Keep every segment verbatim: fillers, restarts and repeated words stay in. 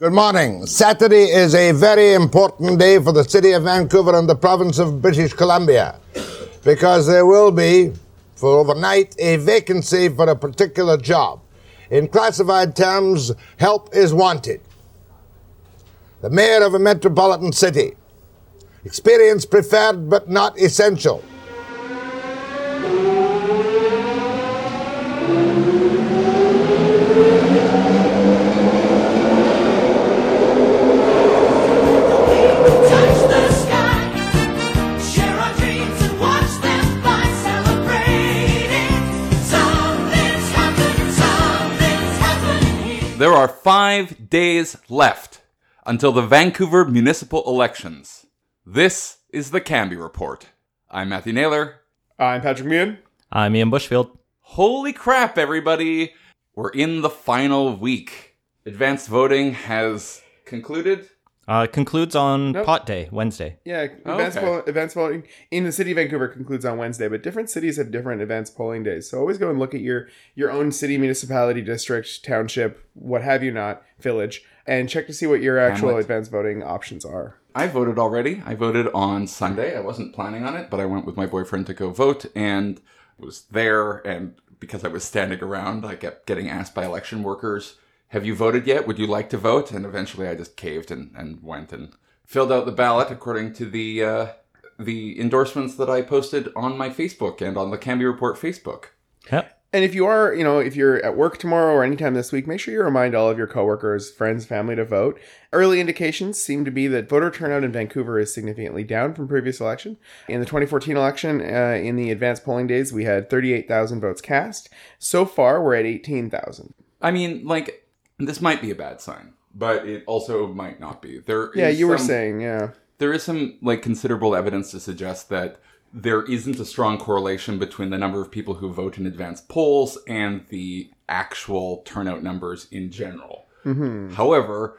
Good morning. Saturday is a very important day for the City of Vancouver and the province of British Columbia, because there will be, for overnight, a vacancy for a particular job. In classified terms, help is wanted. The mayor of a metropolitan city. Experience preferred but not essential. There are five days left until the Vancouver municipal elections. This is the Cambie Report. I'm Matthew Naylor. I'm Patrick Meehan. I'm Ian Bushfield. Holy crap, everybody! We're in the final week. Advanced voting has concluded. Uh, concludes on nope. Pot Day, Wednesday. Yeah, advanced, okay. po- advanced voting in the city of Vancouver concludes on Wednesday, but different cities have different advanced polling days. So always go and look at your, your own city, municipality, district, township, what have you not, village, and check to see what your actual Hamlet. advanced voting options are. I voted already. I voted on Sunday. I wasn't planning on it, but I went with my boyfriend to go vote and was there. And because I was standing around, I kept getting asked by election workers, have you voted yet? Would you like to vote? And eventually I just caved and, and went and filled out the ballot according to the uh, the endorsements that I posted on my Facebook and on the Cambie Report Facebook. Yep. And if you are, you know, if you're at work tomorrow or anytime this week, make sure you remind all of your coworkers, friends, family to vote. Early indications seem to be that voter turnout in Vancouver is significantly down from previous election. In the twenty fourteen election, uh, in the advanced polling days, we had thirty-eight thousand votes cast. So far, we're at eighteen thousand. I mean, like... This might be a bad sign, but it also might not be. There is yeah, you were some, saying, yeah. There is some like considerable evidence to suggest that there isn't a strong correlation between the number of people who vote in advanced polls and the actual turnout numbers in general. Mm-hmm. However...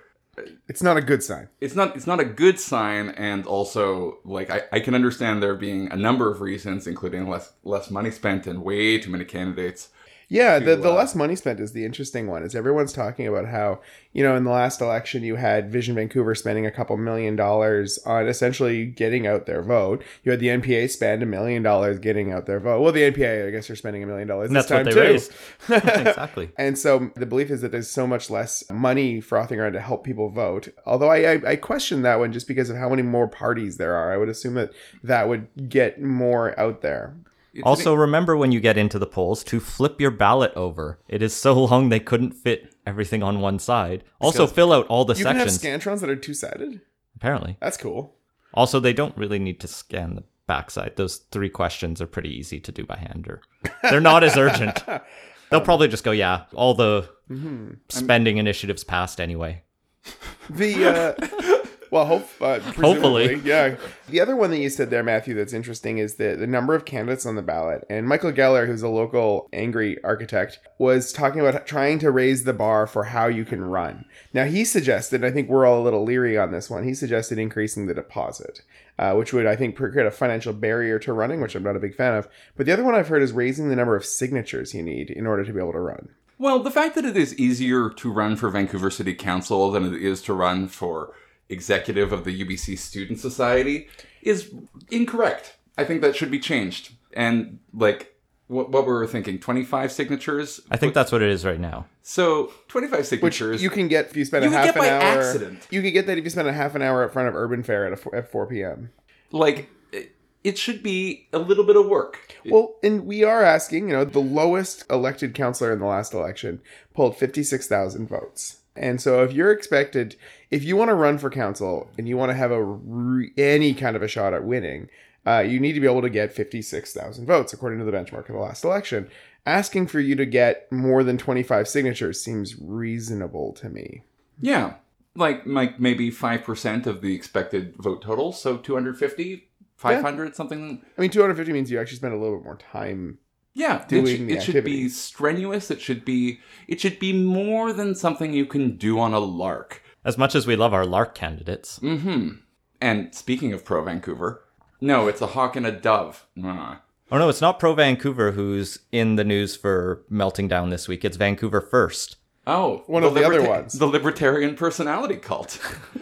It's not a good sign. It's not It's not a good sign, and also, like, I, I can understand there being a number of reasons, including less less money spent and way too many candidates... Yeah, the, the less money spent is the interesting one. Is everyone's talking about how, you know, in the last election you had Vision Vancouver spending a couple million dollars on essentially getting out their vote. You had the N P A spend a million dollars getting out their vote. Well, the N P A, I guess they're spending a million dollars this time too. That's what they raised. Exactly. And so the belief is that there's so much less money frothing around to help people vote. Although I, I, I question that one just because of how many more parties there are. I would assume that that would get more out there. Also, remember when you get into the polls to flip your ballot over. It is so long they couldn't fit everything on one side. Also, fill out all the you sections. You can have scantrons that are two-sided? Apparently. That's cool. Also, they don't really need to scan the backside. Those three questions are pretty easy to do by hand. Or they're not as urgent. They'll probably just go, yeah, all the mm-hmm. spending I'm... initiatives passed anyway. The... Uh... Well, hope, uh, hopefully. Yeah. The other one that you said there, Matthew, that's interesting is the, the number of candidates on the ballot. And Michael Geller, who's a local angry architect, was talking about trying to raise the bar for how you can run. Now, he suggested, and I think we're all a little leery on this one, he suggested increasing the deposit, uh, which would, I think, create a financial barrier to running, which I'm not a big fan of. But the other one I've heard is raising the number of signatures you need in order to be able to run. Well, the fact that it is easier to run for Vancouver City Council than it is to run for... executive of the U B C Student Society is incorrect. I think that should be changed. And like what, what we were thinking, twenty-five signatures. I think that's what it is right now. So twenty-five signatures, which you can get if you spend you a half an hour. You can get by accident. You can get that if you spend a half an hour in front of Urban Fair at a, at four p.m. Like. It should be a little bit of work. Well, and we are asking. You know, the lowest elected councillor in the last election pulled fifty-six thousand votes. And so if you're expected, if you want to run for council and you want to have a re- any kind of a shot at winning, uh, you need to be able to get fifty-six thousand votes, according to the benchmark of the last election. Asking for you to get more than twenty-five signatures seems reasonable to me. Yeah, like like maybe five percent of the expected vote total, so two hundred fifty, five hundred, yeah. Something. I mean, two hundred fifty means you actually spend a little bit more time. Yeah, doing it, sh- it should be strenuous. It should be it should be more than something you can do on a lark. As much as we love our lark candidates. Mm-hmm. And speaking of pro Vancouver, no, it's a hawk and a dove. Mm. Oh no, it's not pro Vancouver who's in the news for melting down this week. It's Vancouver First. Oh, one the of the liberta- other ones. The libertarian personality cult.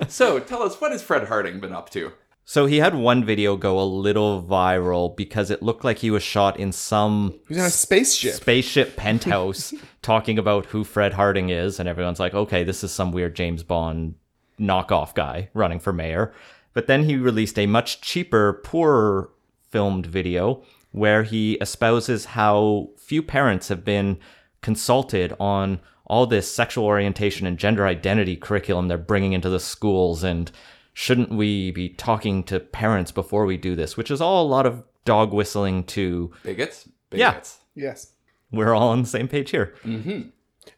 So tell us, what has Fred Harding been up to? So he had one video go a little viral because it looked like he was shot in some... He was in a spaceship. Spaceship penthouse talking about who Fred Harding is. And everyone's like, okay, this is some weird James Bond knockoff guy running for mayor. But then he released a much cheaper, poorer filmed video where he espouses how few parents have been consulted on all this sexual orientation and gender identity curriculum they're bringing into the schools, and... shouldn't we be talking to parents before we do this? Which is all a lot of dog whistling to... Bigots? Bigots. Yeah. Yes. We're all on the same page here. Mm-hmm.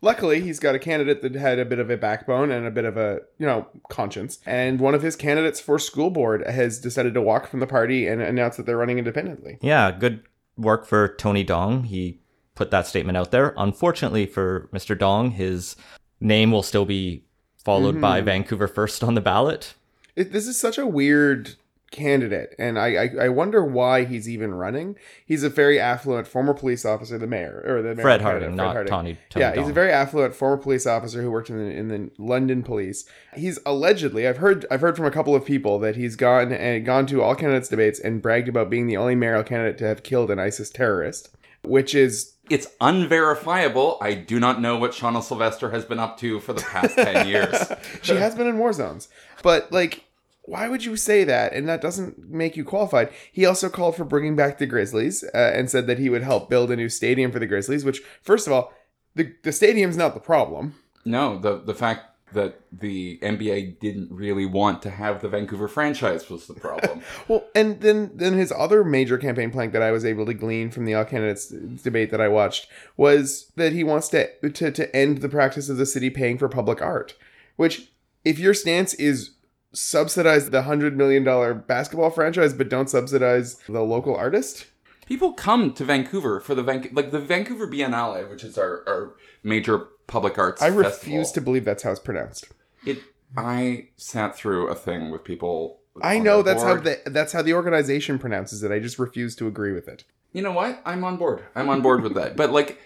Luckily, he's got a candidate that had a bit of a backbone and a bit of a, you know, conscience. And one of his candidates for school board has decided to walk from the party and announce that they're running independently. Yeah, good work for Tony Dong. He put that statement out there. Unfortunately for Mister Dong, his name will still be followed mm-hmm. by Vancouver First on the ballot. It, this is such a weird candidate, and I, I, I wonder why he's even running. He's a very affluent former police officer, the mayor, or the mayor Fred Harding, not Harding. Tony, Tony. Yeah, Dong. He's a very affluent former police officer who worked in the, in the London police. He's allegedly, I've heard, I've heard from a couple of people that he's gone and gone to all candidates debates and bragged about being the only mayoral candidate to have killed an ISIS terrorist, which is. It's unverifiable. I do not know what Shauna Sylvester has been up to for the past ten years. She has been in war zones. But, like, why would you say that? And that doesn't make you qualified. He also called for bringing back the Grizzlies uh, and said that he would help build a new stadium for the Grizzlies, which, first of all, the, the stadium's not the problem. No, the, the fact... that the N B A didn't really want to have the Vancouver franchise was the problem. Well, and then then his other major campaign plank that I was able to glean from the all candidates debate that I watched was that he wants to, to, to end the practice of the city paying for public art, which if your stance is subsidize the one hundred million dollars basketball franchise, but don't subsidize the local artist. People come to Vancouver for the Van- like the Vancouver Biennale, which is our, our major public arts festival. I refuse to believe that's how it's pronounced. It. I sat through a thing with people. I know that's how the that's how the organization pronounces it. I just refuse to agree with it. You know what? I'm on board. I'm on board with that. But like,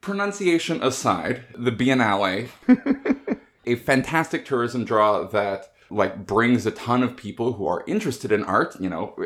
pronunciation aside, the Biennale, a fantastic tourism draw that like brings a ton of people who are interested in art. You know.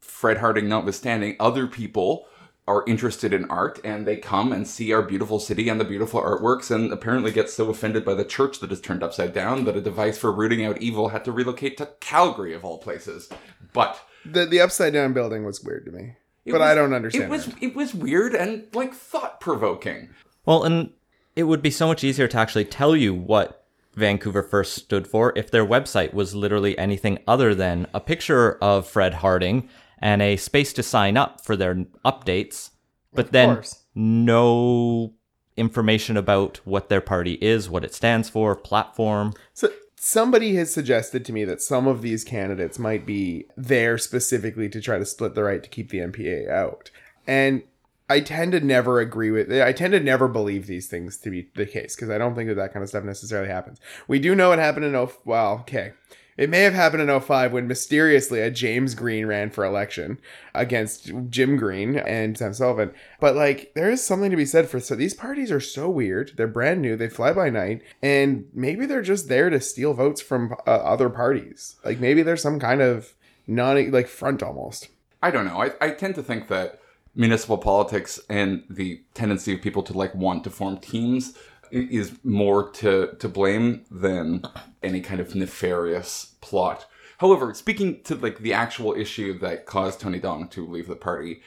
Fred Harding notwithstanding, other people are interested in art and they come and see our beautiful city and the beautiful artworks and apparently get so offended by the church that is turned upside down that a device for rooting out evil had to relocate to Calgary of all places. But the the upside down building was weird to me. But was, I don't understand. It was it. it was weird and like thought provoking. Well, and it would be so much easier to actually tell you what Vancouver First stood for if their website was literally anything other than a picture of Fred Harding and a space to sign up for their updates, but then no information about what their party is, what it stands for, platform. So somebody has suggested to me that some of these candidates might be there specifically to try to split the right to keep the N P A out. And I tend to never agree with it. I tend to never believe these things to be the case because I don't think that that kind of stuff necessarily happens. We do know it happened in... Of- well, okay. It may have happened in oh five when mysteriously a James Green ran for election against Jim Green and Sam Sullivan. But like, there is something to be said for, so these parties are so weird. They're brand new. They fly by night. And maybe they're just there to steal votes from uh, other parties. Like maybe there's some kind of non like front almost. I don't know. I, I tend to think that municipal politics and the tendency of people to like want to form teams is more to, to blame than any kind of nefarious plot. However, speaking to like the actual issue that caused Tony Dong to leave the party,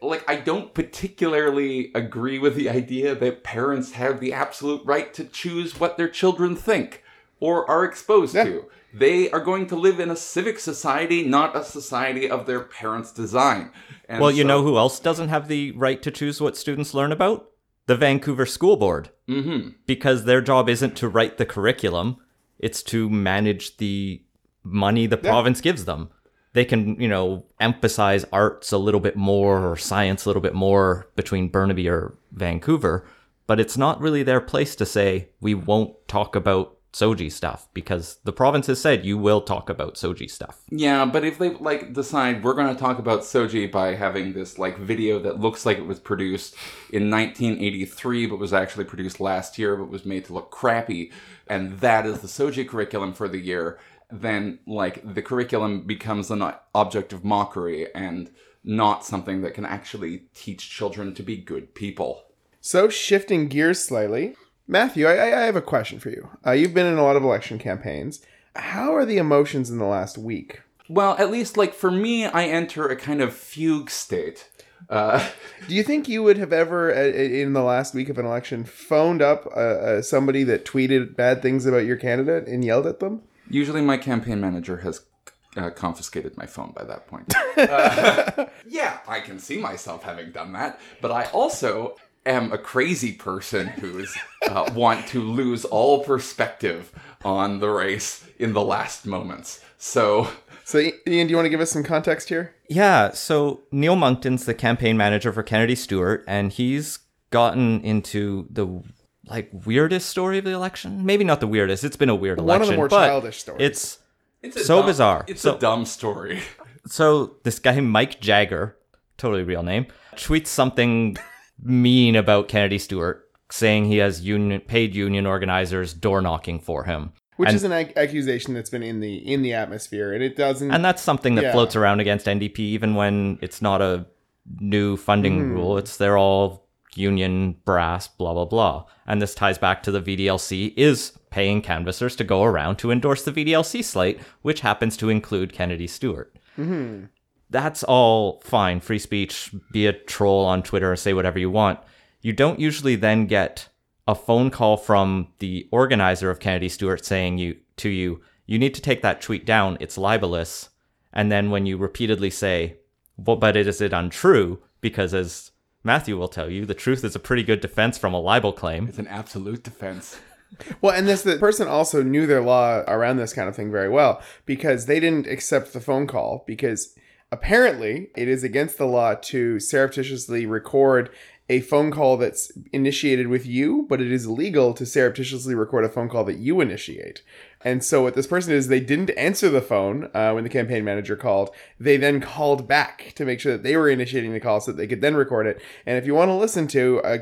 like I don't particularly agree with the idea that parents have the absolute right to choose what their children think or are exposed yeah. to. They are going to live in a civic society, not a society of their parents' design. And well, you so- know who else doesn't have the right to choose what students learn about? The Vancouver School Board, mm-hmm. because their job isn't to write the curriculum. It's to manage the money the yeah. province gives them. They can, you know, emphasize arts a little bit more or science a little bit more between Burnaby or Vancouver. But it's not really their place to say, we won't talk about Soji stuff, because the province has said you will talk about Soji stuff. Yeah, but if they, like, decide we're going to talk about Soji by having this, like, video that looks like it was produced in nineteen eighty-three, but was actually produced last year, but was made to look crappy, and that is the Soji curriculum for the year, then, like, the curriculum becomes an object of mockery and not something that can actually teach children to be good people. So, shifting gears slightly, Matthew, I, I have a question for you. Uh, you've been in a lot of election campaigns. How are the emotions in the last week? Well, at least, like, for me, I enter a kind of fugue state. Uh, Do you think you would have ever, in the last week of an election, phoned up uh, somebody that tweeted bad things about your candidate and yelled at them? Usually my campaign manager has uh, confiscated my phone by that point. uh, yeah, I can see myself having done that, but I also am a crazy person who's uh, want to lose all perspective on the race in the last moments. So, so Ian, do you want to give us some context here? Yeah. So Neil Monkton's the campaign manager for Kennedy Stewart, and he's gotten into the like weirdest story of the election. Maybe not the weirdest. It's been a weird election. One of the more childish stories. It's, it's so dumb, bizarre. It's so, a dumb story. So this guy Mike Jagger, totally real name, tweets something mean about Kennedy Stewart, saying he has union, paid union organizers door knocking for him, which and, is an ac- accusation that's been in the in the atmosphere, and it doesn't. And that's something that yeah. floats around against N D P, even when it's not a new funding mm. rule. It's they're all union brass, blah blah blah. And this ties back to the V D L C is paying canvassers to go around to endorse the V D L C slate, which happens to include Kennedy Stewart. Mm-hmm. That's all fine. Free speech, be a troll on Twitter, say whatever you want. You don't usually then get a phone call from the organizer of Kennedy Stewart saying you to you, you need to take that tweet down. It's libelous. And then when you repeatedly say, well, but is it untrue? Because as Matthew will tell you, the truth is a pretty good defense from a libel claim. It's an absolute defense. Well, and this the person also knew their law around this kind of thing very well, because they didn't accept the phone call because apparently, it is against the law to surreptitiously record a phone call that's initiated with you, but it is legal to surreptitiously record a phone call that you initiate. And so what this person is, they didn't answer the phone uh, when the campaign manager called. They then called back to make sure that they were initiating the call so that they could then record it. And if you want to listen to a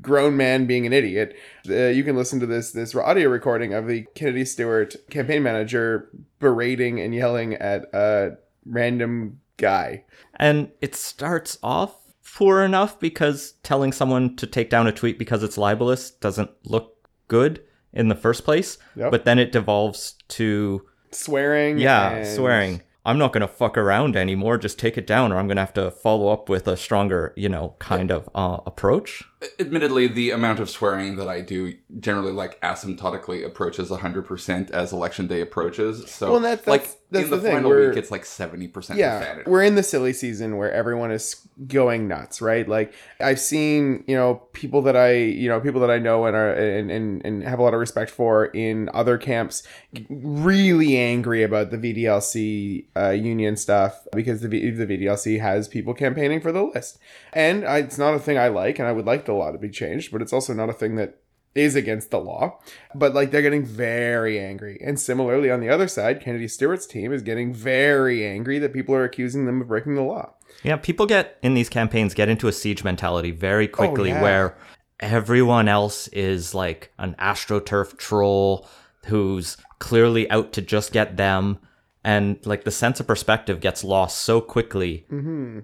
grown man being an idiot, uh, you can listen to this this audio recording of the Kennedy Stewart campaign manager berating and yelling at uh, random guy. And it starts off poor enough because telling someone to take down a tweet because it's libelous doesn't look good in the first place. Yep. But then it devolves to swearing. Yeah, and swearing. I'm not going to fuck around anymore. Just take it down, or I'm going to have to follow up with a stronger, you know, kind yep. of uh, approach. Admittedly, the amount of swearing that I do generally, like, asymptotically approaches one hundred percent as election day approaches. So, well, that's, that's, like, that's in the, the thing. final we're, week, it's like seventy percent. Yeah, insanity. We're in the silly season where everyone is going nuts, right? Like, I've seen, you know, people that I, you know, people that I know and are and, and, and have a lot of respect for in other camps really angry about the V D L C uh, union stuff because the, v- the V D L C has people campaigning for the list. And I, it's not a thing I like, and I would like the law to be changed, but it's also not a thing that is against the law. But, like, they're getting very angry. And similarly, on the other side, Kennedy Stewart's team is getting very angry that people are accusing them of breaking the law. Yeah, people get in these campaigns get into a siege mentality very quickly. Oh, yeah. Where everyone else is like an AstroTurf troll who's clearly out to just get them, and, like, the sense of perspective gets lost so quickly. Mm-hmm.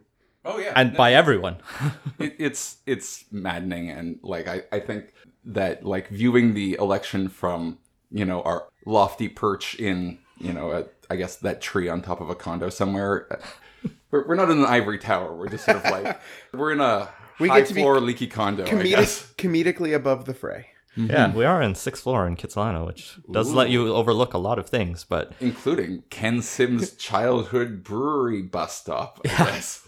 Oh, yeah. And no, by everyone. it, it's it's maddening. And, like, I, I think that, like, viewing the election from, you know, our lofty perch in, you know, a, I guess that tree on top of a condo somewhere. We're, we're not in an ivory tower. We're just sort of like, we're in a we high floor leaky condo, comedic, I guess. Comedically above the fray. Mm-hmm. Yeah, we are in sixth floor in Kitsilano, which does Ooh. Let you overlook a lot of things, but including Ken Sim's childhood brewery bus stop, I guess.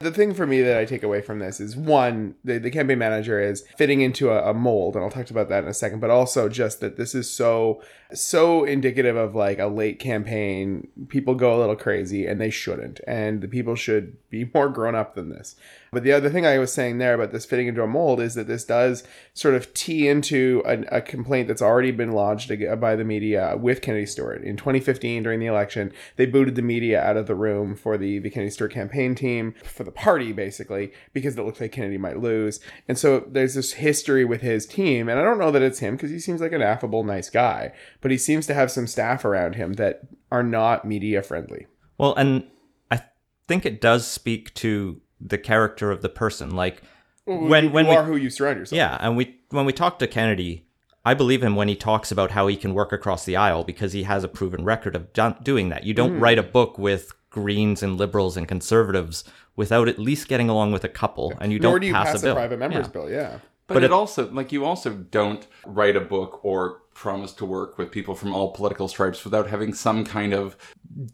The thing for me that I take away from this is, one, the, the campaign manager is fitting into a, a mold, and I'll talk about that in a second, but also just that this is so, so indicative of like a late campaign. People go a little crazy, and they shouldn't, and the people should be more grown up than this. But the other thing I was saying there about this fitting into a mold is that this does sort of tee into a, a complaint that's already been lodged by the media with Kennedy Stewart. In twenty fifteen, during the election, they booted the media out of the room for the, the Kennedy Stewart campaign team, for the party, basically, because it looked like Kennedy might lose. And so there's this history with his team. And I don't know that it's him, because he seems like an affable, nice guy. But he seems to have some staff around him that are not media friendly. Well, and I think it does speak to the character of the person. Like, well, when you when are we, who you surround yourself yeah with. And we when we talk to Kennedy, I believe him when he talks about how he can work across the aisle, because he has a proven record of do- doing that. You don't mm. write a book with Greens and Liberals and Conservatives without at least getting along with a couple. Yeah. And you Nor don't do you pass, pass a, bill. a private member's yeah. bill yeah but, but it, it also, like, you also don't write a book or promise to work with people from all political stripes without having some kind of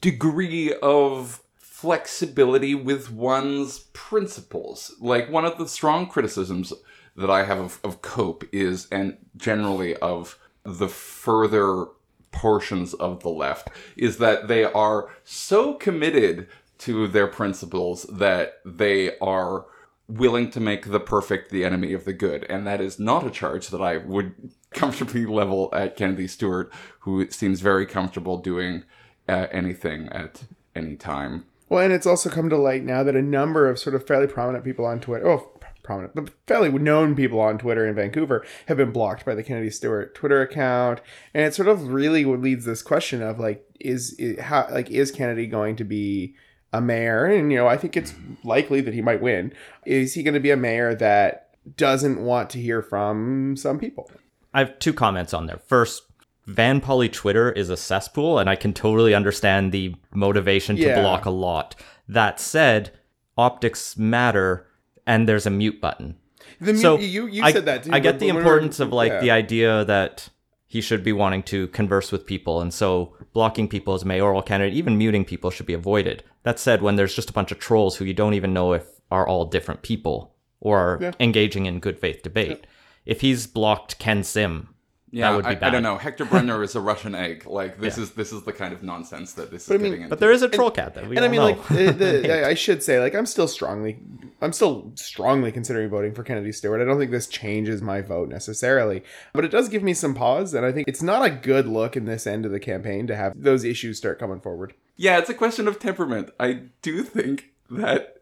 degree of flexibility with one's principles. Like, one of the strong criticisms that I have of, of COPE is, and generally of the further portions of the left, is that they are so committed to their principles that they are willing to make the perfect the enemy of the good. And that is not a charge that I would comfortably level at Kennedy Stewart, who seems very comfortable doing uh, anything at any time. Well, and it's also come to light now that a number of sort of fairly prominent people on Twitter, oh, prominent, but fairly known people on Twitter in Vancouver have been blocked by the Kennedy Stewart Twitter account. And it sort of really leads this question of, like, is, is how, like, is Kennedy going to be a mayor? And, you know, I think it's likely that he might win. Is he going to be a mayor that doesn't want to hear from some people? I have two comments on there. First, VanPolly Twitter is a cesspool, and I can totally understand the motivation to yeah. block a lot. That said, optics matter, and there's a mute button. The mute, so you, you I, said that too. I get the importance of, like, yeah. the idea that he should be wanting to converse with people, and so blocking people as a mayoral candidate, even muting people, should be avoided. That said, when there's just a bunch of trolls who you don't even know if are all different people or are yeah. engaging in good faith debate. Yeah. If he's blocked Ken Sim, yeah, that would be I, bad. I don't know. Hector Bremner is a Russian egg. Like, this yeah. is this is the kind of nonsense that this but is I mean, getting into. But there is a troll and, cat, though. We and I mean, know. like, the, the, I should say, like, I'm still strongly, I'm still strongly considering voting for Kennedy Stewart. I don't think this changes my vote necessarily, but it does give me some pause, and I think it's not a good look in this end of the campaign to have those issues start coming forward. Yeah, it's a question of temperament. I do think that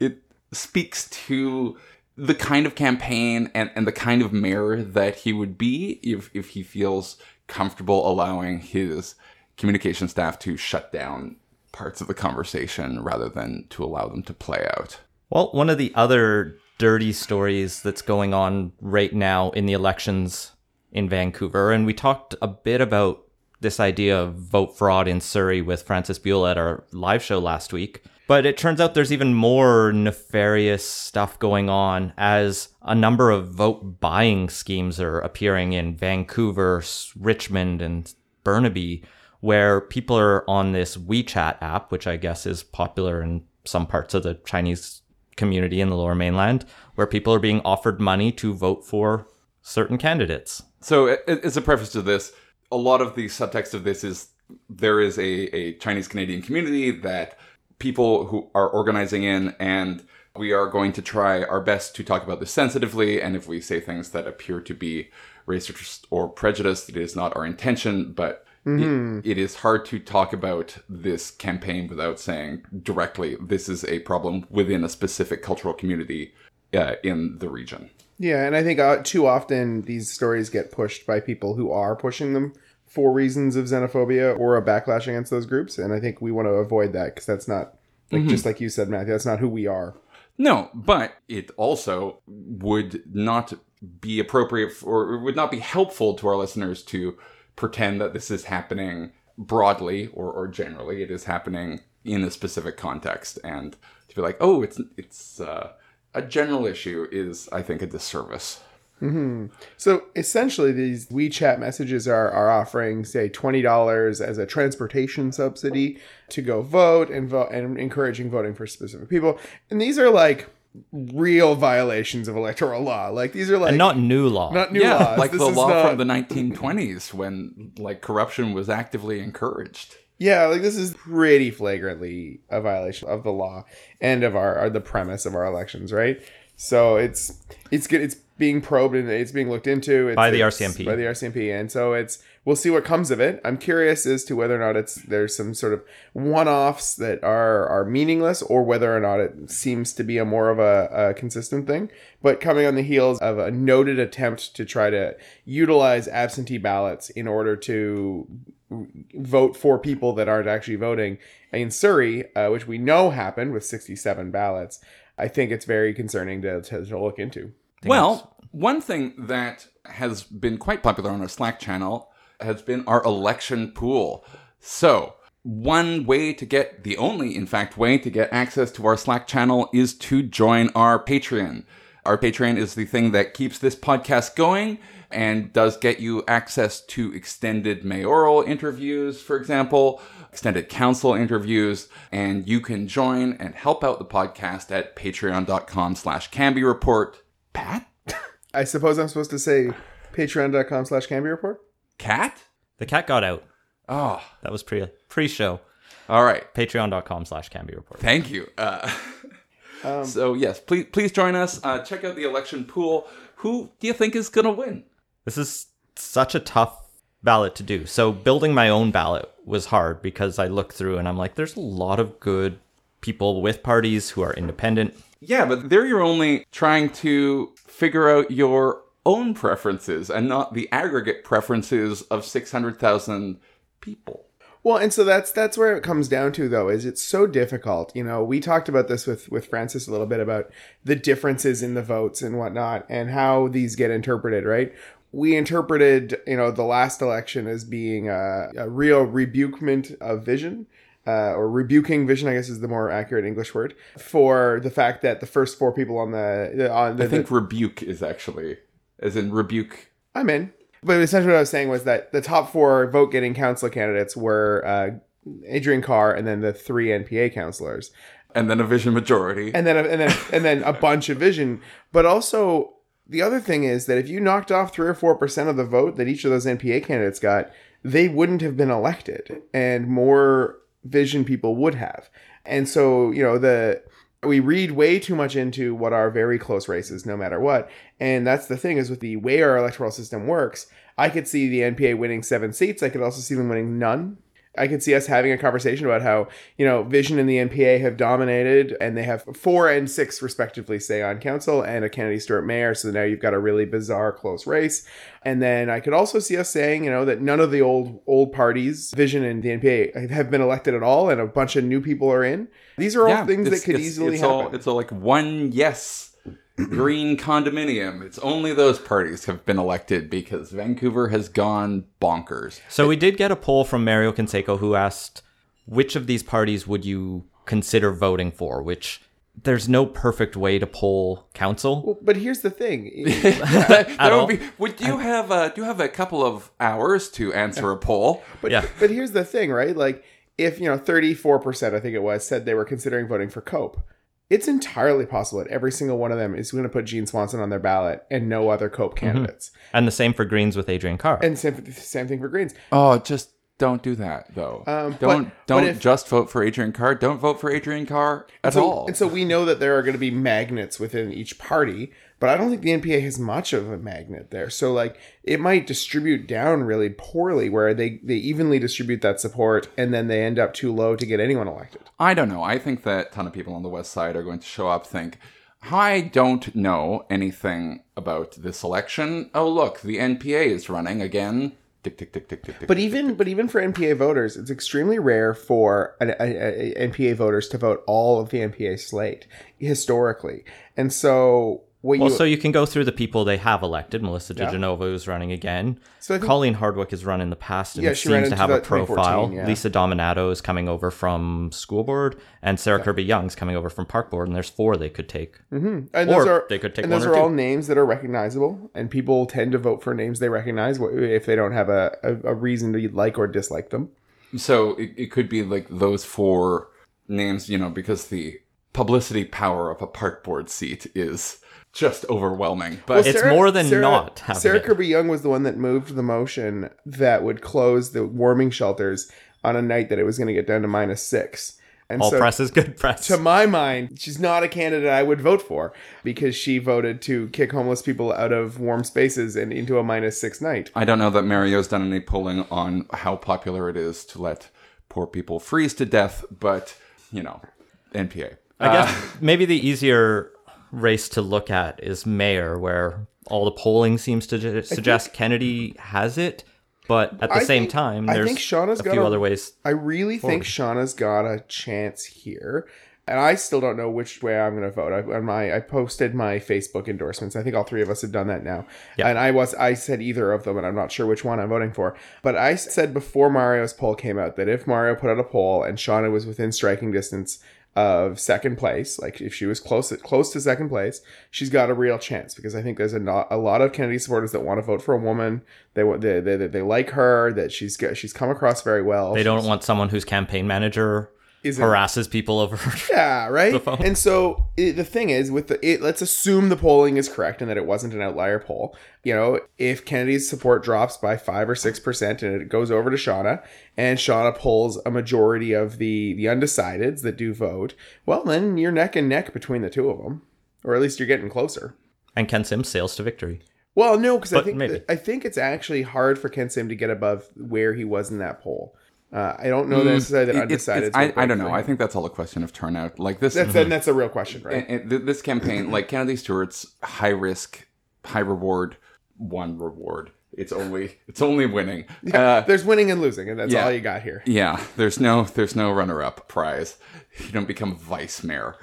it speaks to the kind of campaign and, and the kind of mayor that he would be if, if he feels comfortable allowing his communication staff to shut down parts of the conversation rather than to allow them to play out. Well, one of the other dirty stories that's going on right now in the elections in Vancouver, and we talked a bit about this idea of vote fraud in Surrey with Francis Buell at our live show last week, but it turns out there's even more nefarious stuff going on as a number of vote buying schemes are appearing in Vancouver, Richmond, and Burnaby, where people are on this WeChat app, which I guess is popular in some parts of the Chinese community in the Lower Mainland, where people are being offered money to vote for certain candidates. So as a preface to this, a lot of the subtext of this is there is a, a Chinese-Canadian community that people who are organizing in, and we are going to try our best to talk about this sensitively, and if we say things that appear to be racist or prejudiced, it is not our intention, but mm-hmm. it, it is hard to talk about this campaign without saying directly this is a problem within a specific cultural community uh, in the region. Yeah, and I think uh, too often these stories get pushed by people who are pushing them for reasons of xenophobia or a backlash against those groups. And I think we want to avoid that because that's not, like, mm-hmm. just like you said, Matthew, that's not who we are. No, but it also would not be appropriate for, or it would not be helpful to our listeners to pretend that this is happening broadly or, or generally. It is happening in a specific context. And to be like, oh, it's, it's uh, a general issue is, I think, a disservice. Mm-hmm. So essentially, these WeChat messages are, are offering, say, twenty dollars as a transportation subsidy to go vote and vote and encouraging voting for specific people. And these are like real violations of electoral law. Like these are like and not new law, not new yeah, laws. Like this the law not... from the nineteen twenties when like corruption was actively encouraged. Yeah, like this is pretty flagrantly a violation of the law and of our, our the premise of our elections, right? So it's it's good. It's being probed and it's being looked into. It's, by the R C M P. By the R C M P. And so it's, we'll see what comes of it. I'm curious as to whether or not it's, there's some sort of one-offs that are, are meaningless or whether or not it seems to be a more of a, a consistent thing. But coming on the heels of a noted attempt to try to utilize absentee ballots in order to vote for people that aren't actually voting in Surrey, uh, which we know happened with sixty-seven ballots. I think it's very concerning to, to, to look into. Things. Well, one thing that has been quite popular on our Slack channel has been our election pool. So one way to get, the only, in fact, way to get access to our Slack channel is to join our Patreon. Our Patreon is the thing that keeps this podcast going and does get you access to extended mayoral interviews, for example, extended council interviews, and you can join and help out the podcast at patreon.com slash Cambie Report. Pat? I suppose I'm supposed to say patreon.com slash Cambie Report? Cat? The cat got out. Oh. That was pre- pre-show. All right. Patreon.com slash Cambie Report. Thank you. Uh, um, so, yes, please please join us. Uh, check out the election pool. Who do you think is going to win? This is such a tough ballot to do. So building my own ballot was hard because I looked through and I'm like, there's a lot of good people with parties who are independent. Yeah, but there you're only trying to figure out your own preferences and not the aggregate preferences of six hundred thousand people. Well, and so that's that's where it comes down to, though, is it's so difficult. You know, we talked about this with, with Francis a little bit about the differences in the votes and whatnot and how these get interpreted, right? We interpreted, you know, the last election as being a, a real rebukement of vision. Uh, or rebuking vision, I guess, is the more accurate English word for the fact that the first four people on the on the I think the, rebuke is actually as in rebuke. I'm in, but essentially what I was saying was that the top four vote-getting council candidates were uh, Adrian Carr and then the three N P A councillors, and then a Vision majority, and then a, and then and then a bunch of Vision. But also the other thing is that if you knocked off three or four percent of the vote that each of those N P A candidates got, they wouldn't have been elected, and more Vision people would have. And so, you know, the we read way too much into what are very close races, no matter what. And that's the thing is with the way our electoral system works, I could see the N P A winning seven seats. I could also see them winning none. I could see us having a conversation about how, you know, Vision and the N P A have dominated and they have four and six respectively, say, on council and a Kennedy Stewart mayor. So now you've got a really bizarre close race. And then I could also see us saying, you know, that none of the old old parties, Vision and the N P A, have been elected at all, and a bunch of new people are in. These are all yeah, things that could it's, easily it's happen. All, it's all like one yes green condominium. It's only those parties have been elected because Vancouver has gone bonkers. So it, we did get a poll from Mario Canseco who asked, which of these parties would you consider voting for? Which... There's no perfect way to poll council. Well, but here's the thing. that, that would be, would you have a, do you have a couple of hours to answer a poll? But yeah. But here's the thing, right? Like if, you know, thirty-four percent, I think it was, said they were considering voting for COPE. It's entirely possible that every single one of them is going to put Jean Swanson on their ballot and no other COPE candidates. Mm-hmm. And the same for Greens with Adrian Carr. And same, same thing for Greens. Oh, just... Don't do that, though. Um, don't but, don't but if, just vote for Adrian Carr. Don't vote for Adrian Carr at so, all. And so we know that there are going to be magnets within each party, but I don't think the N P A has much of a magnet there. So, like, it might distribute down really poorly where they, they evenly distribute that support and then they end up too low to get anyone elected. I don't know. I think that a ton of people on the West Side are going to show up think, I don't know anything about this election. Oh, look, the N P A is running again. Tick, tick, tick, tick, tick, tick, but even tick, tick. But even for N P A voters, it's extremely rare for an, a, a N P A voters to vote all of the N P A slate historically. And so What well, you... so you can go through the people they have elected. Melissa DeGenova yeah. is running again. So I think... Colleen Hardwick has run in the past and yeah, seems to have a profile. Yeah. Lisa Dominato is coming over from school board, and Sarah yeah. Kirby Young's coming over from park board, and there's four they could take. Mm-hmm. And or those are, they could take and one those or are two. all names that are recognizable, and people tend to vote for names they recognize if they don't have a, a, a reason to like or dislike them. So it, it could be like those four names, you know, because the publicity power of a park board seat is... just overwhelming. But well, Sarah, it's more than Sarah, not happening. Sarah Kirby Young was the one that moved the motion that would close the warming shelters on a night that it was going to get down to minus six. And all so, press is good press. To my mind, she's not a candidate I would vote for because she voted to kick homeless people out of warm spaces and into a minus six night. I don't know that Mario's done any polling on how popular it is to let poor people freeze to death, but, you know, N P A. I guess uh, maybe the easier... race to look at is mayor, where all the polling seems to ju- suggest think, Kennedy has it, but at the I same think, time there's I think Shauna's a got few a, other ways I really forward. think Shauna's got a chance here, and I still don't know which way I'm going to vote. I, my, I posted my Facebook endorsements. I think all three of us have done that now. Yeah. And I was I said either of them, and I'm not sure which one I'm voting for. But I said before Mario's poll came out that if Mario put out a poll and Shauna was within striking distance of second place, like if she was close close to second place, she's got a real chance, because I think there's a, not, a lot of Kennedy supporters that want to vote for a woman. They they they, they like her, that she's she's come across very well. They don't she's, want someone whose campaign manager isn't, harasses people over yeah right the phone. And so it, the thing is with the it, let's assume the polling is correct and that it wasn't an outlier poll. You know, if Kennedy's support drops by five or six percent and it goes over to Shauna, and Shauna pulls a majority of the the undecideds that do vote, well, then you're neck and neck between the two of them, or at least you're getting closer. And Ken Sim sails to victory. Well, no, because I think th- I think it's actually hard for Ken Sim to get above where he was in that poll. Uh, I don't know necessarily that undecided. I, I don't know. I think that's all a question of turnout. Like this, that's, mm-hmm. that's a real question, right? And, and this campaign, like Kennedy Stewart's high risk, high reward, one reward. It's only it's only winning. Yeah, uh, there's winning and losing, and that's yeah, all you got here. Yeah, there's no there's no runner up prize. You don't become vice mayor.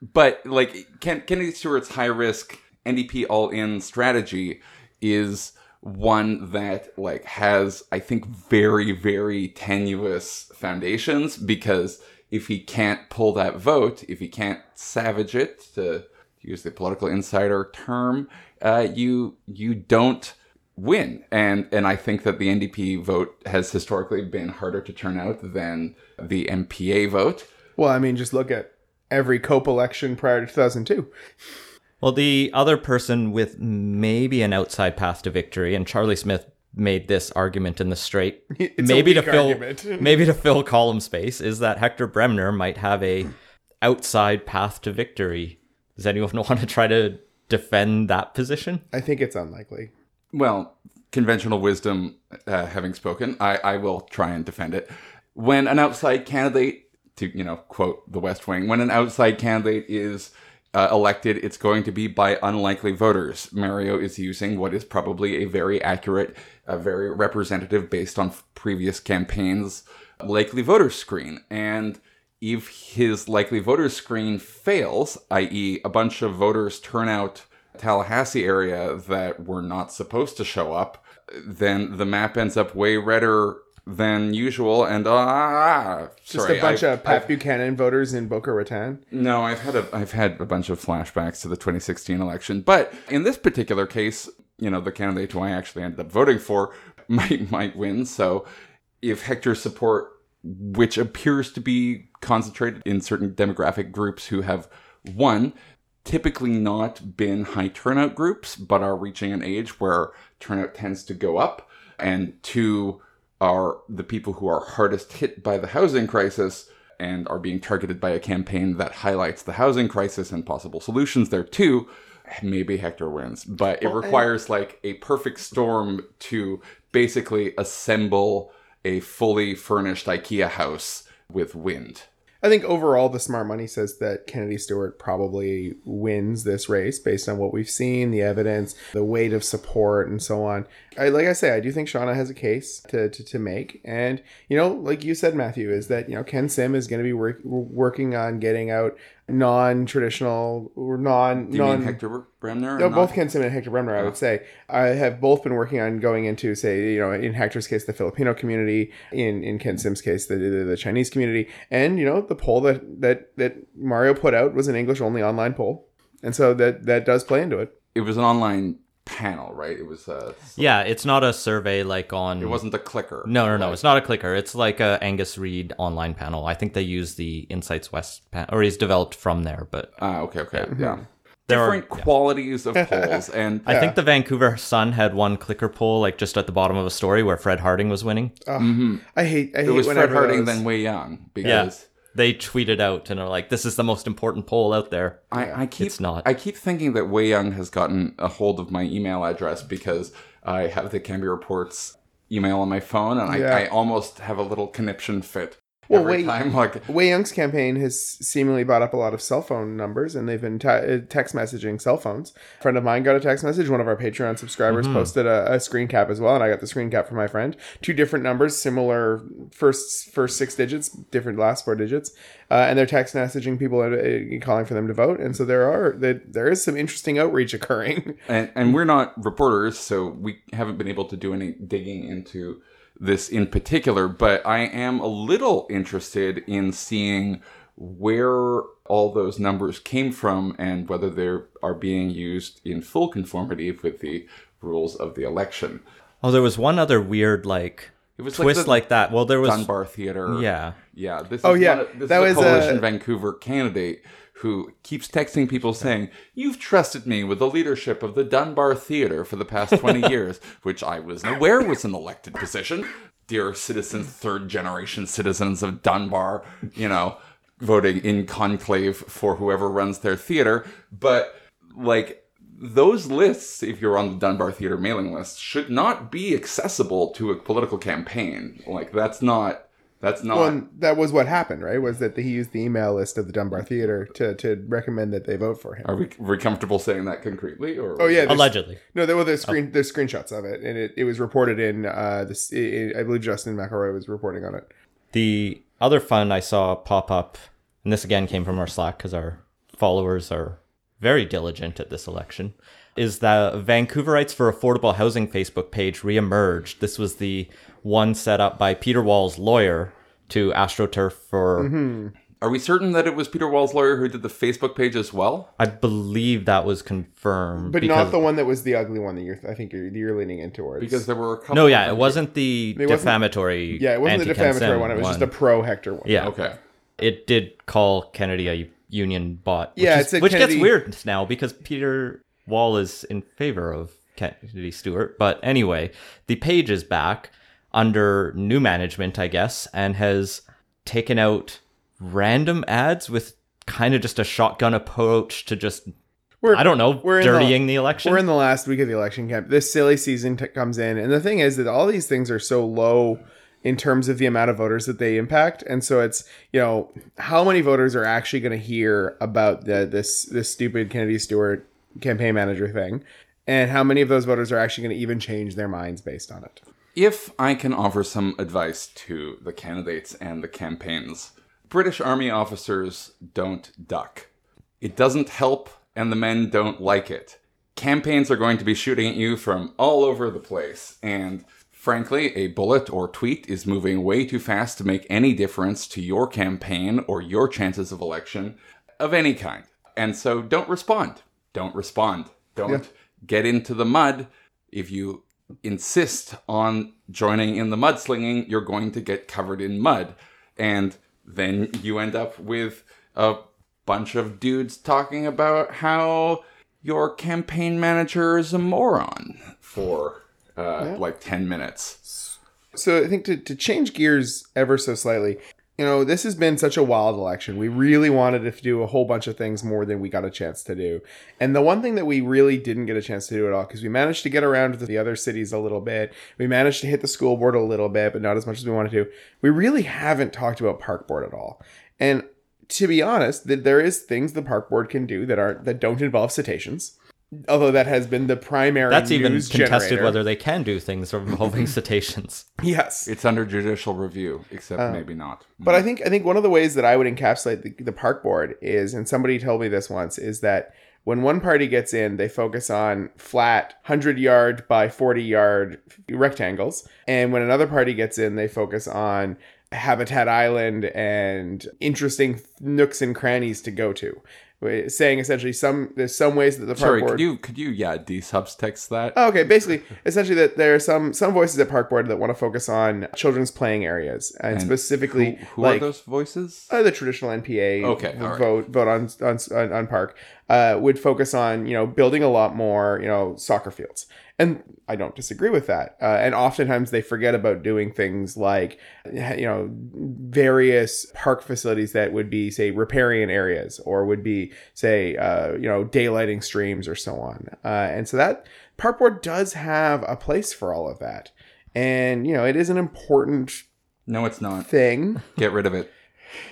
But like Ken, Kennedy Stewart's high risk N D P all in strategy is one that, like, has, I think, very, very tenuous foundations, because if he can't pull that vote, if he can't savage it, to use the political insider term, uh, you you don't win. And and I think that the N D P vote has historically been harder to turn out than the N P A vote. Well, I mean, just look at every COPE election prior to two thousand two. Well, the other person with maybe an outside path to victory, and Charlie Smith made this argument in the straight, it's maybe to fill maybe to fill column space, is that Hector Bremner might have a outside path to victory. Does anyone want to try to defend that position? I think it's unlikely. Well, conventional wisdom uh, having spoken, I, I will try and defend it. When an outside candidate, to you know quote The West Wing, when an outside candidate is Uh, elected, it's going to be by unlikely voters. Mario is using what is probably a very accurate, a very representative, based on previous campaigns, likely voter screen. And if his likely voter screen fails, that is a bunch of voters turn out Tallahassee area that were not supposed to show up, then the map ends up way redder than usual, and ah, uh, just sorry, a bunch I've, of Pat I've, Buchanan voters in Boca Raton. No, I've had a I've had a bunch of flashbacks to the twenty sixteen election, but in this particular case, you know, the candidate who I actually ended up voting for might might win. So, if Hector's support, which appears to be concentrated in certain demographic groups who have won, typically not been high turnout groups, but are reaching an age where turnout tends to go up, and two, are the people who are hardest hit by the housing crisis and are being targeted by a campaign that highlights the housing crisis and possible solutions there too, maybe Hector wins. But it well, requires I... like a perfect storm to basically assemble a fully furnished IKEA house with wind. I think overall the smart money says that Kennedy Stewart probably wins this race based on what we've seen, the evidence, the weight of support, and so on. I, like I say, I do think Shauna has a case to, to, to make. And, you know, like you said, Matthew, is that, you know, Ken Sim is going to be work, working on getting out non-traditional or non... Do you non, mean Hector Bremner? No, both Ken Sim and Hector Bremner, oh. I would say. I have both been working on going into, say, you know, in Hector's case, the Filipino community, in, in Ken Sim's case, the, the the Chinese community. And, you know, the poll that, that, that Mario put out was an English-only online poll. And so that, that does play into it. It was an online panel, right? It was uh yeah it's not a survey like on it wasn't the clicker no no no like, it's not a clicker, it's like a Angus Reid online panel. I think they use the Insights West pan- or is developed from there, but ah uh, okay okay yeah, mm-hmm. yeah. There different are, qualities yeah. of polls, and I yeah. think the Vancouver Sun had one clicker poll like just at the bottom of a story where Fred Harding was winning. oh, mm-hmm. I hate I hate it was Fred Harding then Wai Young because yeah. they tweeted out and are like, "This is the most important poll out there." I, I keep, it's not. I keep thinking that Wai Young has gotten a hold of my email address because I have the Cambie Report's email on my phone, and yeah. I, I almost have a little conniption fit well, every Wai, time. Like Wai Young's campaign has seemingly bought up a lot of cell phone numbers, and they've been t- text messaging cell phones. A friend of mine got a text message. One of our Patreon subscribers mm-hmm. posted a, a screen cap as well, and I got the screen cap from my friend. Two different numbers, similar first first six digits, different last four digits, uh, and they're text messaging people and, and calling for them to vote. And so there are there is some interesting outreach occurring. And, and we're not reporters, so we haven't been able to do any digging into this in particular, but I am a little interested in seeing where all those numbers came from and whether they are being used in full conformity with the rules of the election. Oh, there was one other weird, like, it was twist like, the, like that. Well, there was Dunbar Theatre. Yeah. Yeah. This is oh, yeah. Of, this that is was a Coalition a... Vancouver candidate who keeps texting people saying, "You've trusted me with the leadership of the Dunbar Theatre for the past twenty years, which I wasn't aware was an elected position. Dear citizens, third-generation citizens of Dunbar, you know, voting in conclave for whoever runs their theatre." But, like, those lists, if you're on the Dunbar Theatre mailing list, should not be accessible to a political campaign. Like, that's not... That's not... Well, that was what happened, right? Was that he used the email list of the Dunbar Theatre to, to recommend that they vote for him. Are we, are we comfortable saying that concretely? Or oh, yeah. Allegedly. No, there, well, there's, screen, oh. there's screenshots of it, and it, it was reported in... Uh, this, it, I believe Justin McElroy was reporting on it. The other fun I saw pop up, and this again came from our Slack because our followers are very diligent at this election, is the Vancouverites for Affordable Housing Facebook page reemerged. This was the one set up by Peter Wall's lawyer to AstroTurf for... Mm-hmm. Are we certain that it was Peter Wall's lawyer who did the Facebook page as well? I believe that was confirmed. But not the one that was the ugly one that you're, I think you're, you're leaning in towards. Because there were a couple... No, yeah, it wasn't the it defamatory... Wasn't, yeah, it wasn't the defamatory one. It was one. Just the pro-Hector one. Yeah. Okay. It did call Kennedy a union bot. Which yeah, is, Which Kennedy... gets weird now because Peter Wall is in favor of Kennedy Stewart. But anyway, the page is back under new management, I guess, and has taken out random ads with kind of just a shotgun approach to just, we're, I don't know, we're dirtying the, the election. We're in the last week of the election camp. This silly season t- comes in. And the thing is that all these things are so low in terms of the amount of voters that they impact. And so it's, you know, how many voters are actually going to hear about the, this this stupid Kennedy Stewart campaign manager thing? And how many of those voters are actually going to even change their minds based on it? If I can offer some advice to the candidates and the campaigns, British Army officers don't duck. It doesn't help, and the men don't like it. Campaigns are going to be shooting at you from all over the place, and frankly, a bullet or tweet is moving way too fast to make any difference to your campaign or your chances of election of any kind. And so don't respond. Don't respond. Don't yeah. get into the mud. If you insist on joining in the mudslinging, you're going to get covered in mud. And then you end up with a bunch of dudes talking about how your campaign manager is a moron for uh, yeah. like ten minutes. So I think to, to change gears ever so slightly, you know, this has been such a wild election. We really wanted to do a whole bunch of things more than we got a chance to do. And the one thing that we really didn't get a chance to do at all, because we managed to get around to the other cities a little bit. We managed to hit the school board a little bit, but not as much as we wanted to. We really haven't talked about park board at all. And to be honest, that there is things the park board can do that aren't that don't involve citations. although that has been the primary That's even news contested generator. Whether they can do things involving cetaceans. Yes. It's under judicial review, except um, maybe not. But I think I think one of the ways that I would encapsulate the, the park board is, and somebody told me this once, is that when one party gets in, they focus on flat one hundred yard by forty yard rectangles. And when another party gets in, they focus on Habitat Island and interesting nooks and crannies to go to. Saying essentially some there's some ways that the park Sorry, board... Could you, could you, yeah, de-subtext that? Oh, okay, basically, essentially that there are some some voices at park board that want to focus on children's playing areas. And, and specifically... Who, who like, are those voices? Uh, the traditional N P A okay, vote, right. vote vote on, on, on park uh, would focus on, you know, building a lot more, you know, soccer fields. And I don't disagree with that. Uh, and oftentimes they forget about doing things like, you know, various park facilities that would be, say, riparian areas or would be, say, uh, you know, daylighting streams or so on. Uh, and so that park board does have a place for all of that. And, you know, it is an important No, it's not. Thing. Get rid of it.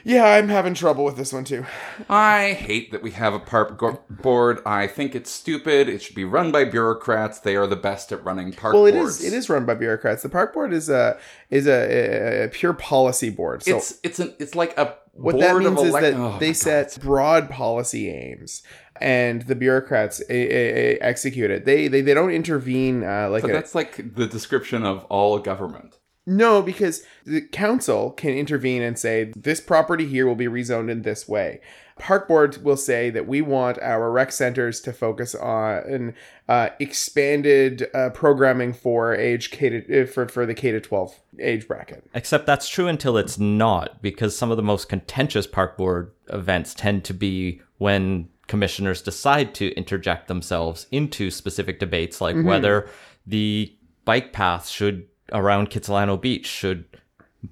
Yeah, I'm having trouble with this one, too. I hate that we have a park go- board. I think it's stupid. It should be run by bureaucrats. They are the best at running park well, boards. Well, it is it is run by bureaucrats. The park board is a is a, a pure policy board. So it's it's an, it's like a what board that means of elect- is that oh, they set broad policy aims. And the bureaucrats a, a, a execute it. They they, they don't intervene. Uh, like so a, that's like the description of all government. No, because the council can intervene and say, this property here will be rezoned in this way. Park board will say that we want our rec centers to focus on uh, expanded uh, programming for age K to, for, for the K to twelve age bracket. Except that's true until it's not, because some of the most contentious park board events tend to be when commissioners decide to interject themselves into specific debates, like mm-hmm. whether the bike path should around Kitsilano Beach should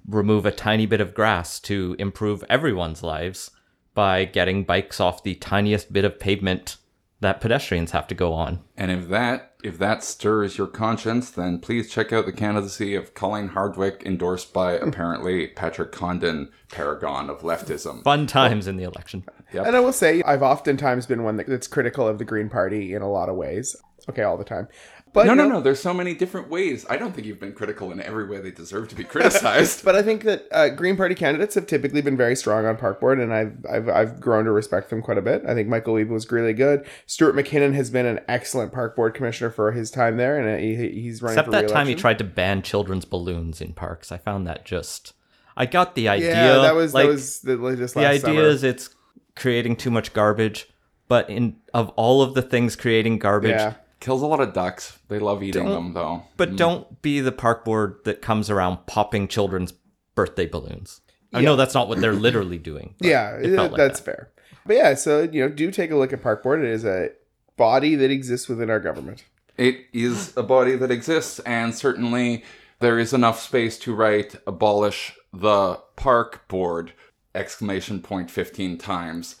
remove a tiny bit of grass to improve everyone's lives by getting bikes off the tiniest bit of pavement that pedestrians have to go on. And if that if that stirs your conscience, then please check out the candidacy of Colleen Hardwick, endorsed by apparently Patrick Condon, paragon of leftism. Fun times well, in the election. Yep. And I will say, I've oftentimes been one that's critical of the Green Party in a lot of ways. Okay, all the time. But no, no, no, no. There's so many different ways. I don't think you've been critical in every way they deserve to be criticized. But I think that uh, Green Party candidates have typically been very strong on park board, and I've I've I've grown to respect them quite a bit. I think Michael Wiebe was really good. Stuart McKinnon has been an excellent park board commissioner for his time there, and he, he's running. Except for that re-election. Time he tried to ban children's balloons in parks. I found that just. I got the idea. Yeah, that was like, that was the just last The idea summer. Is it's creating too much garbage, but in of all of the things creating garbage. Yeah. Kills a lot of ducks. They love eating don't, them, though. But mm. don't be the park board that comes around popping children's birthday balloons. Yeah. I know that's not what they're literally doing. Yeah, it felt like that's that. Fair. But yeah, so, you know, do take a look at park board. It is a body that exists within our government. It is a body that exists, and certainly there is enough space to write, abolish the park board, exclamation point fifteen times.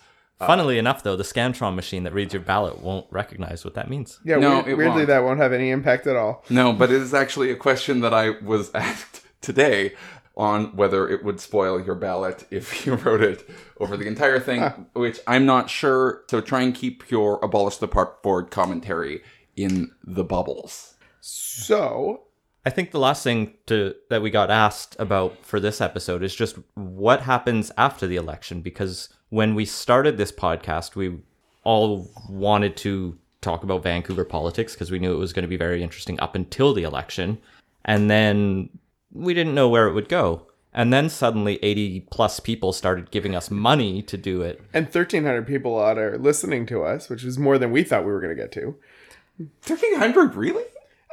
Funnily uh, enough, though, the Scantron machine that reads your ballot won't recognize what that means. Yeah, no, we- it weirdly, won't. That won't have any impact at all. No, but it is actually a question that I was asked today on whether it would spoil your ballot if you wrote it over the entire thing, huh. which I'm not sure. So try and keep your abolish the park board commentary in the bubbles. So I think the last thing to that we got asked about for this episode is just what happens after the election, because when we started this podcast, we all wanted to talk about Vancouver politics because we knew it was going to be very interesting up until the election. And then we didn't know where it would go. And then suddenly eighty plus people started giving us money to do it. And thirteen hundred people are listening to us, which is more than we thought we were going to get to. thirteen hundred, really?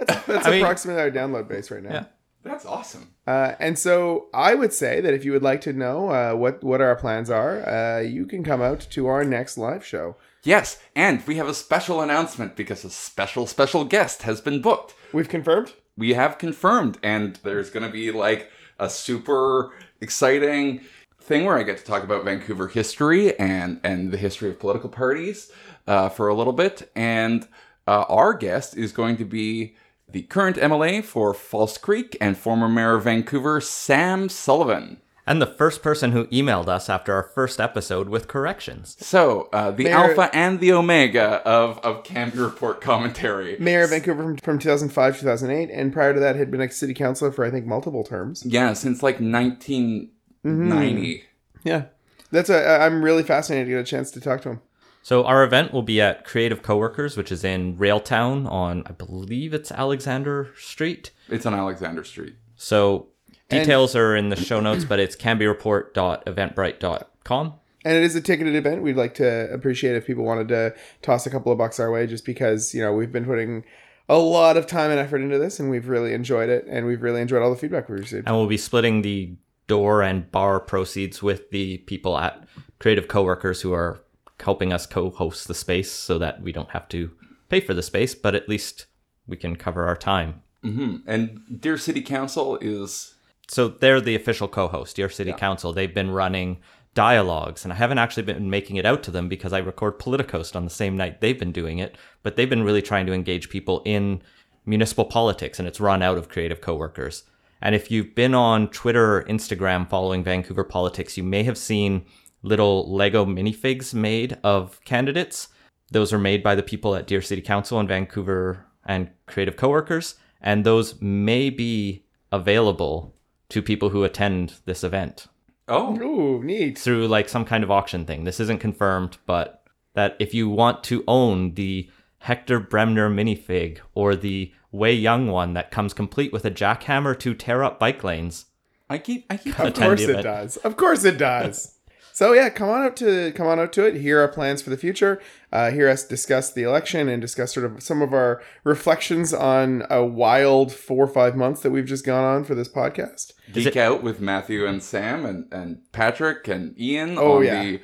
That's, that's approximately mean, our download base right now. Yeah. That's awesome. Uh, and so I would say that if you would like to know uh, what, what our plans are, uh, you can come out to our next live show. Yes, and we have a special announcement because a special, special guest has been booked. We've confirmed? We have confirmed. And there's going to be like a super exciting thing where I get to talk about Vancouver history and, and the history of political parties uh, for a little bit. And uh, our guest is going to be the current M L A for False Creek and former Mayor of Vancouver, Sam Sullivan. And the first person who emailed us after our first episode with corrections. So, uh, the Mayor, alpha and the omega of, of Cambie Report commentary. Mayor of Vancouver from, from two thousand five, two thousand eight, and prior to that had been a city councillor for, I think, multiple terms. Yeah, since like nineteen ninety. Mm-hmm. Yeah. That's a, I'm really fascinated to get a chance to talk to him. So our event will be at Creative Coworkers, which is in Railtown on, I believe it's Alexander Street. It's on Alexander Street. So... Details and, are in the show notes, but it's cambie report dot eventbrite dot com. And it is a ticketed event. We'd like to appreciate if people wanted to toss a couple of bucks our way, just because, you know, we've been putting a lot of time and effort into this, and we've really enjoyed it, and we've really enjoyed all the feedback we've received. And we'll be splitting the door and bar proceeds with the people at Creative Coworkers who are helping us co-host the space, so that we don't have to pay for the space, but at least we can cover our time. Mm-hmm. And Deer City Council is... So they're the official co-host, Deer City yeah. Council. They've been running dialogues, and I haven't actually been making it out to them because I record Politicoast on the same night they've been doing it, but they've been really trying to engage people in municipal politics, and it's run out of Creative Coworkers. And if you've been on Twitter or Instagram following Vancouver politics, you may have seen little Lego minifigs made of candidates. Those are made by the people at Deer City Council in Vancouver and Creative Coworkers, and those may be available to people who attend this event. Oh, ooh, neat. Through like some kind of auction thing. This isn't confirmed, but that if you want to own the Hector Bremner minifig or the Wai Young one that comes complete with a jackhammer to tear up bike lanes. I keep I keep Of course it does. Of course it does. So yeah, come on out to come on out to it. Hear our plans for the future. Uh, hear us discuss the election and discuss sort of some of our reflections on a wild four or five months that we've just gone on for this podcast. Geek out with Matthew and Sam and, and Patrick and Ian oh, on yeah. the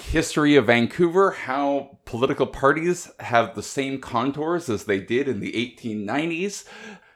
history of Vancouver, how political parties have the same contours as they did in the eighteen nineties,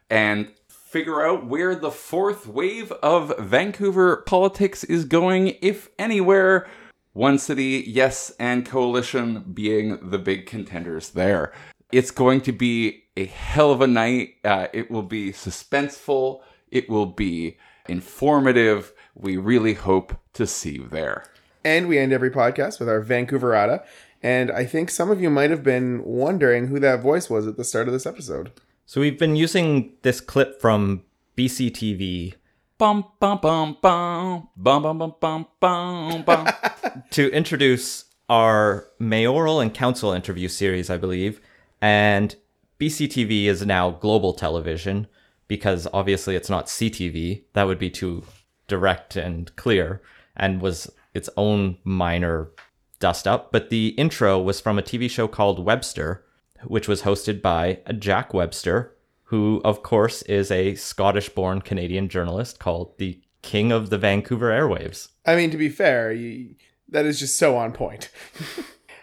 and figure out where the fourth wave of Vancouver politics is going, if anywhere. One City, Yes, and Coalition being the big contenders there. It's going to be a hell of a night. Uh, it will be suspenseful. It will be informative. We really hope to see you there. And we end every podcast with our Vancouverata. And I think some of you might have been wondering who that voice was at the start of this episode. So we've been using this clip from B C T V bum, bum, bum, bum, bum, bum, bum, bum, bum, to introduce our mayoral and council interview series, I believe. And B C T V is now global television because obviously it's not C T V. That would be too direct and clear and was its own minor dust up. But the intro was from a T V show called Webster, which was hosted by Jack Webster, who, of course, is a Scottish-born Canadian journalist called the King of the Vancouver Airwaves. I mean, to be fair, you, that is just so on point.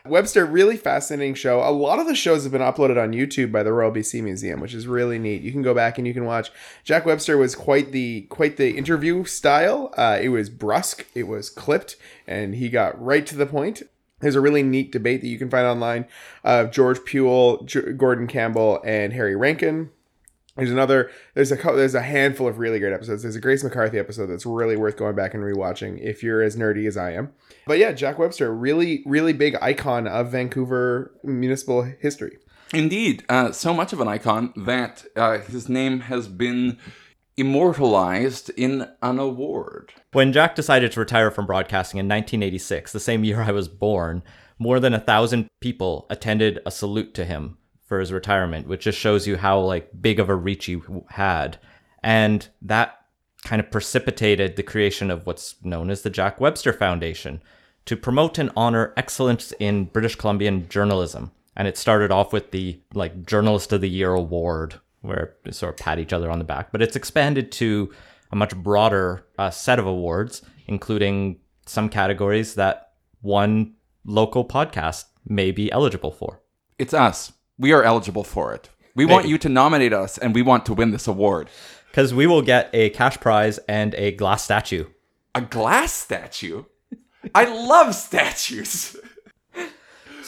Webster, really fascinating show. A lot of the shows have been uploaded on YouTube by the Royal B C Museum, which is really neat. You can go back and you can watch. Jack Webster was quite the quite the interview style. Uh, it was brusque, it was clipped, and he got right to the point. There's a really neat debate that you can find online of George Puel, J- Gordon Campbell, and Harry Rankin. There's another, there's a there's a handful of really great episodes. There's a Grace McCarthy episode that's really worth going back and rewatching if you're as nerdy as I am. But yeah, Jack Webster, really, really big icon of Vancouver municipal history. Indeed, uh, so much of an icon that uh, his name has been immortalized in an award. When Jack decided to retire from broadcasting in nineteen eighty-six, the same year I was born, more than a thousand people attended a salute to him for his retirement, which just shows you how like big of a reach he had. And that kind of precipitated the creation of what's known as the Jack Webster Foundation to promote and honor excellence in British Columbian journalism. And it started off with the like Journalist of the Year award, where they sort of pat each other on the back. But it's expanded to a much broader uh, set of awards, including some categories that one local podcast may be eligible for. It's us. We are eligible for it. We Maybe. want you to nominate us, and we want to win this award. Because we will get a cash prize and a glass statue. A glass statue? I love statues!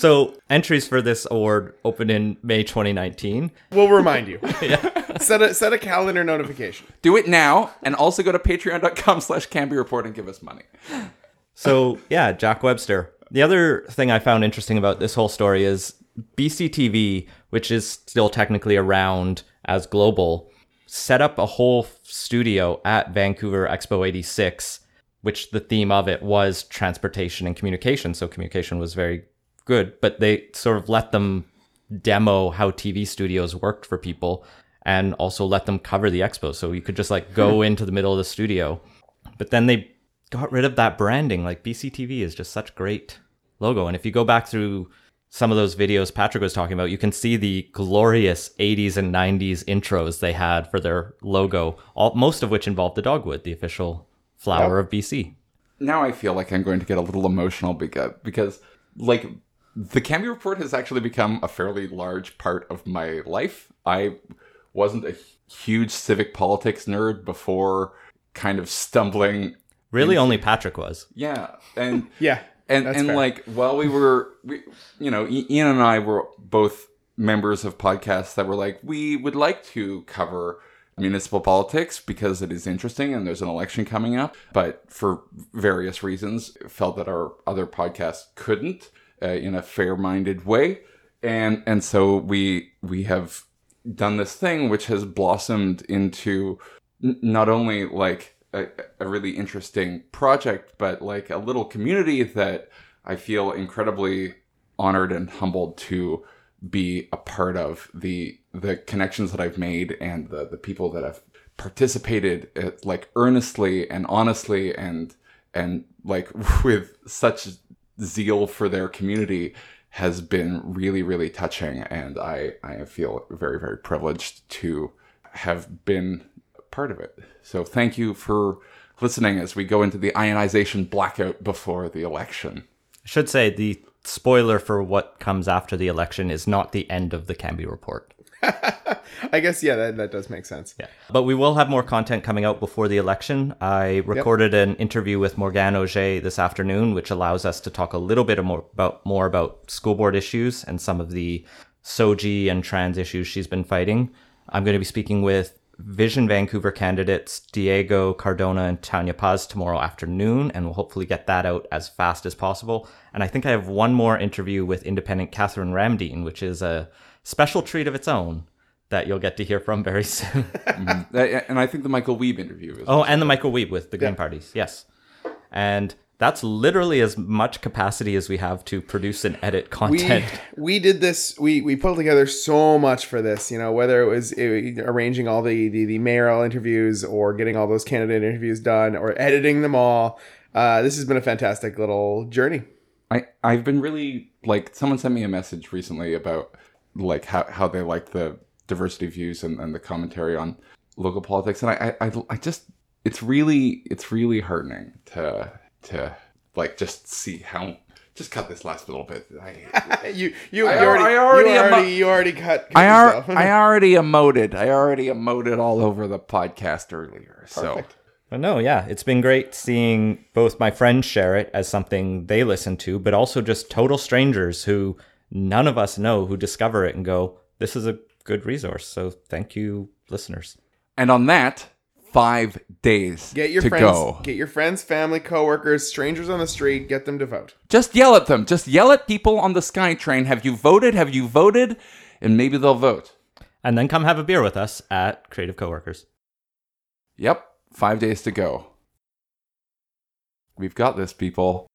So entries for this award opened in May twenty nineteen. We'll remind you. Yeah. Set a set a calendar notification. Do it now, and also go to patreon.com slash Cambie Report and give us money. So yeah, Jack Webster. The other thing I found interesting about this whole story is B C T V, which is still technically around as Global, set up a whole studio at Vancouver Expo eighty-six, which the theme of it was transportation and communication. So communication was very good, but they sort of let them demo how T V studios worked for people and also let them cover the expo. So you could just like go into the middle of the studio, but then they got rid of that branding. Like B C T V is just such great logo. And if you go back through some of those videos Patrick was talking about, you can see the glorious eighties and nineties intros they had for their logo, all, most of which involved the dogwood, the official flower yep. of B C. Now I feel like I'm going to get a little emotional because, because like, the Cambie Report has actually become a fairly large part of my life. I wasn't a huge civic politics nerd before kind of stumbling. Really, into... only Patrick was. Yeah. And yeah. And, and like, while we were, we, you know, Ian and I were both members of podcasts that were like, we would like to cover municipal politics because it is interesting and there's an election coming up. But for various reasons, felt that our other podcasts couldn't uh, in a fair-minded way. And and so we we have done this thing which has blossomed into n- not only like... A, a really interesting project, but like a little community that I feel incredibly honored and humbled to be a part of. The the connections that I've made and the, the people that have participated at, like earnestly and honestly and and like with such zeal for their community has been really, really touching. And I, I feel very, very privileged to have been part of it. So thank you for listening as we go into the ionization blackout before the election. I should say the spoiler for what comes after the election is not the end of the Cambie Report. I guess, yeah, that, that does make sense. Yeah, but we will have more content coming out before the election. I recorded yep. an interview with Morgane Auger this afternoon, which allows us to talk a little bit more about, more about school board issues and some of the S O G I and trans issues she's been fighting. I'm going to be speaking with Vision Vancouver candidates Diego Cardona and Tanya Paz tomorrow afternoon, and we'll hopefully get that out as fast as possible. And I think I have one more interview with independent Catherine Ramdean, which is a special treat of its own that you'll get to hear from very soon. Mm-hmm. And I think the Michael Wiebe interview is oh, and the Michael Wiebe with the Green yeah. Parties, yes. And that's literally as much capacity as we have to produce and edit content. We, we did this. We, we pulled together so much for this, you know, whether it was it, arranging all the, the, the mayoral interviews or getting all those candidate interviews done or editing them all. Uh, this has been a fantastic little journey. I, I've been really like someone sent me a message recently about like how, how they like the diversity views and, and the commentary on local politics. And I, I, I just it's really it's really heartening to. to like just see how just cut this last little bit. I, you you I, already, I already you already, emo- you already cut, cut I, are, I already emoted. I already emoted all over the podcast earlier. Perfect. So but no, yeah, it's been great seeing both my friends share it as something they listen to, but also just total strangers who none of us know who discover it and go, this is a good resource. So thank you, listeners. And on that, Five days get your to friends, go. Get your friends, family, coworkers, strangers on the street. Get them to vote. Just yell at them. Just yell at people on the SkyTrain. Have you voted? Have you voted? And maybe they'll vote. And then come have a beer with us at Creative Coworkers. Yep. Five days to go. We've got this, people.